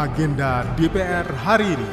Agenda DPR hari ini.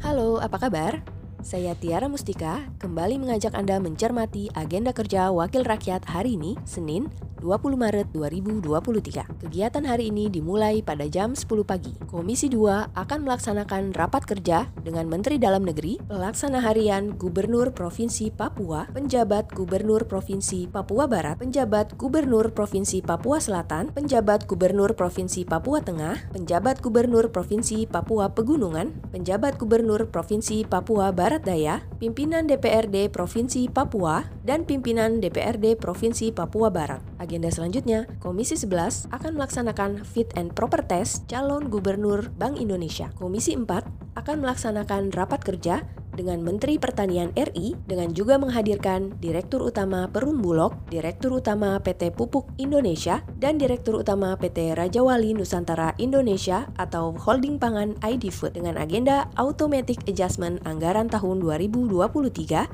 Halo, apa kabar? Saya Tiara Mustika, kembali mengajak Anda mencermati agenda kerja Wakil Rakyat hari ini, Senin, 20 Maret 2023. Kegiatan hari ini dimulai pada jam 10 pagi. Komisi 2 akan melaksanakan rapat kerja dengan Menteri Dalam Negeri, Pelaksana Harian Gubernur Provinsi Papua, Penjabat Gubernur Provinsi Papua Barat, Penjabat Gubernur Provinsi Papua Selatan, Penjabat Gubernur Provinsi Papua Tengah, Penjabat Gubernur Provinsi Papua Pegunungan, Penjabat Gubernur Provinsi Papua Barat Daya, pimpinan DPRD Provinsi Papua, dan pimpinan DPRD Provinsi Papua Barat. Agenda selanjutnya, Komisi 11 akan melaksanakan fit and proper test calon gubernur Bank Indonesia. Komisi 4 akan melaksanakan rapat kerja dengan Menteri Pertanian RI dengan juga menghadirkan Direktur Utama Perum Bulog, Direktur Utama PT Pupuk Indonesia, dan Direktur Utama PT Rajawali Nusantara Indonesia atau Holding Pangan ID Food dengan agenda Automatic Adjustment Anggaran tahun 2023,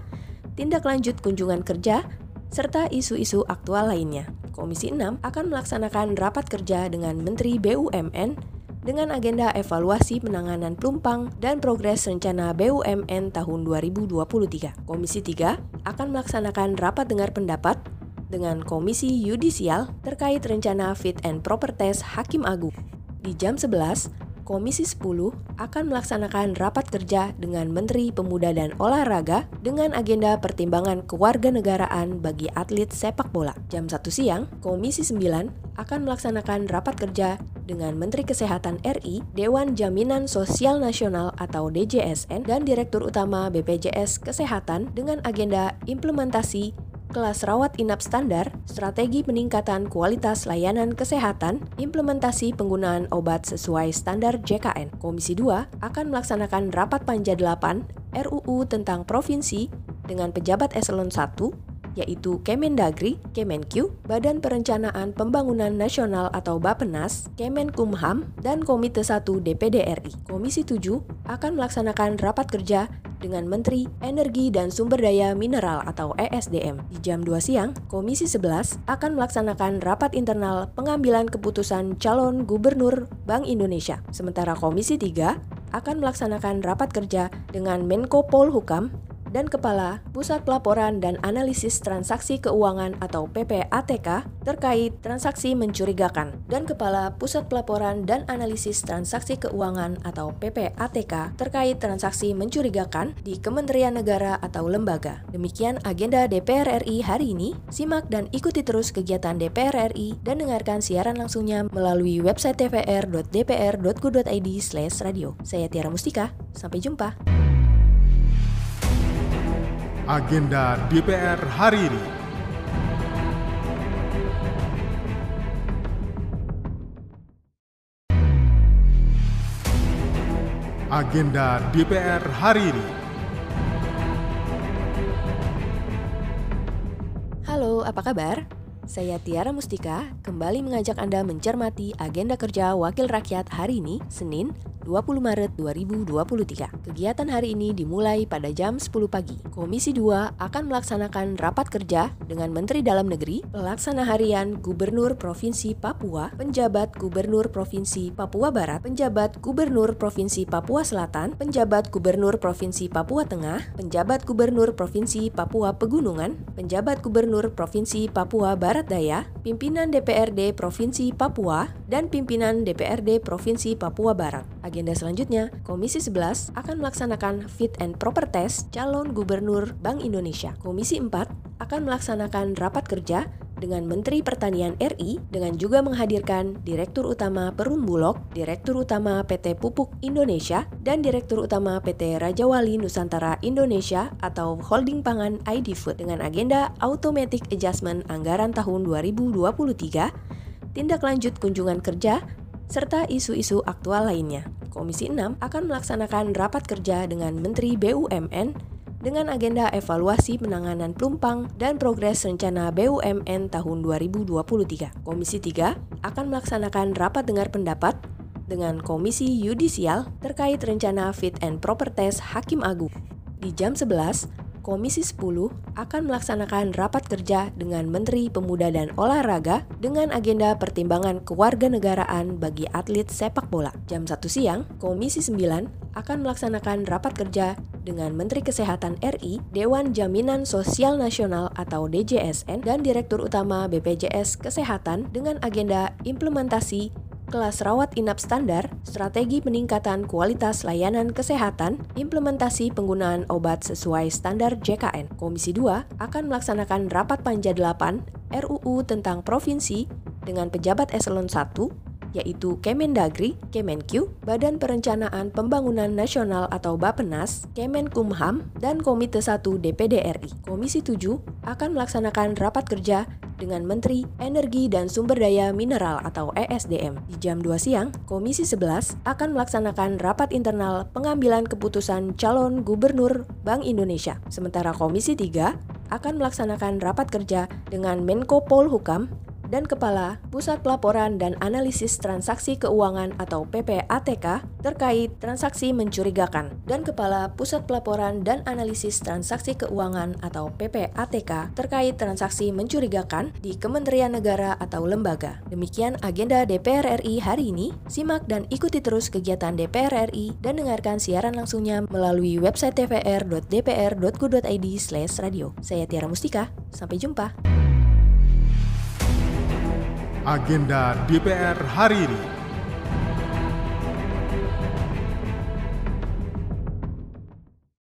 tindak lanjut kunjungan kerja, serta isu-isu aktual lainnya. Komisi 6 akan melaksanakan rapat kerja dengan Menteri BUMN dengan agenda evaluasi penanganan pelumpang dan progres rencana BUMN tahun 2023. Komisi 3 akan melaksanakan rapat dengar pendapat dengan Komisi Yudisial terkait rencana fit and proper test Hakim Agung. Di jam 11, Komisi 10 akan melaksanakan rapat kerja dengan Menteri Pemuda dan Olahraga dengan agenda pertimbangan kewarganegaraan bagi atlet sepak bola. Jam 1 siang, Komisi 9 akan melaksanakan rapat kerja dengan Menteri Kesehatan RI, Dewan Jaminan Sosial Nasional atau DJSN, dan Direktur Utama BPJS Kesehatan dengan agenda implementasi kelas rawat inap standar, strategi peningkatan kualitas layanan kesehatan, implementasi penggunaan obat sesuai standar JKN. Komisi 2 akan melaksanakan rapat panja 8 RUU tentang provinsi dengan pejabat eselon 1, yaitu Kemendagri, Kemenkyu, Badan Perencanaan Pembangunan Nasional atau Bappenas, Kemenkumham, dan Komite 1 DPD RI. Komisi 7 akan melaksanakan rapat kerja dengan Menteri Energi dan Sumber Daya Mineral atau ESDM. Di jam 2 siang, Komisi 11 akan melaksanakan rapat internal pengambilan keputusan calon gubernur Bank Indonesia. Sementara Komisi 3 akan melaksanakan rapat kerja dengan Menko Polhukam dan Kepala Pusat Pelaporan dan Analisis Transaksi Keuangan atau PPATK terkait transaksi mencurigakan dan Kepala Pusat Pelaporan dan Analisis Transaksi Keuangan atau PPATK terkait transaksi mencurigakan di Kementerian Negara atau lembaga. Demikian agenda DPR RI hari ini. Simak dan ikuti terus kegiatan DPR RI dan dengarkan siaran langsungnya melalui website tvr.dpr.go.id/radio. Saya Tiara Mustika, sampai jumpa. Agenda DPR hari ini. Agenda DPR hari ini. Halo, apa kabar? Saya Tiara Mustika, kembali mengajak Anda mencermati agenda kerja Wakil Rakyat hari ini, Senin, 20 Maret 2023. Kegiatan hari ini dimulai pada jam 10 pagi. Komisi 2 akan melaksanakan rapat kerja dengan Menteri Dalam Negeri, Pelaksana Harian Gubernur Provinsi Papua, Penjabat Gubernur Provinsi Papua Barat, Penjabat Gubernur Provinsi Papua Selatan, Penjabat Gubernur Provinsi Papua Tengah, Penjabat Gubernur Provinsi Papua Pegunungan, Penjabat Gubernur Provinsi Papua Barat Daya, pimpinan DPRD Provinsi Papua, dan pimpinan DPRD Provinsi Papua Barat. Agenda selanjutnya, Komisi 11 akan melaksanakan fit and proper test calon gubernur Bank Indonesia. Komisi 4 akan melaksanakan rapat kerja dengan Menteri Pertanian RI dengan juga menghadirkan Direktur Utama Perum Bulog, Direktur Utama PT Pupuk Indonesia, dan Direktur Utama PT Rajawali Nusantara Indonesia atau Holding Pangan ID Food dengan agenda Automatic Adjustment Anggaran tahun 2023, tindak lanjut kunjungan kerja, serta isu-isu aktual lainnya. Komisi 6 akan melaksanakan rapat kerja dengan Menteri BUMN dengan agenda evaluasi penanganan pelumpang dan progres rencana BUMN tahun 2023. Komisi 3 akan melaksanakan rapat dengar pendapat dengan Komisi Yudisial terkait rencana fit and proper test Hakim Agung. Di jam 11, Komisi 10 akan melaksanakan rapat kerja dengan Menteri Pemuda dan Olahraga dengan agenda pertimbangan kewarganegaraan bagi atlet sepak bola. Jam 1 siang, Komisi 9 akan melaksanakan rapat kerja dengan Menteri Kesehatan RI, Dewan Jaminan Sosial Nasional atau DJSN, dan Direktur Utama BPJS Kesehatan dengan agenda implementasi kelas rawat inap standar, strategi peningkatan kualitas layanan kesehatan, implementasi penggunaan obat sesuai standar JKN. Komisi 2 akan melaksanakan rapat panja 8 RUU tentang provinsi dengan pejabat eselon 1, yaitu Kemendagri, Kemenq, Badan Perencanaan Pembangunan Nasional atau Bappenas, Kemenkumham, dan Komite 1 DPD RI. Komisi 7 akan melaksanakan rapat kerja dengan Menteri Energi dan Sumber Daya Mineral atau ESDM. Di jam 2 siang, Komisi 11 akan melaksanakan rapat internal pengambilan keputusan calon gubernur Bank Indonesia. Sementara Komisi 3 akan melaksanakan rapat kerja dengan Menko Polhukam dan Kepala Pusat Pelaporan dan Analisis Transaksi Keuangan atau PPATK terkait transaksi mencurigakan dan Kepala Pusat Pelaporan dan Analisis Transaksi Keuangan atau PPATK terkait transaksi mencurigakan di Kementerian Negara atau lembaga. Demikian agenda DPR RI hari ini. Simak dan ikuti terus kegiatan DPR RI dan dengarkan siaran langsungnya melalui website tvr.dpr.go.id/radio. Saya Tiara Mustika, sampai jumpa. Agenda DPR hari ini.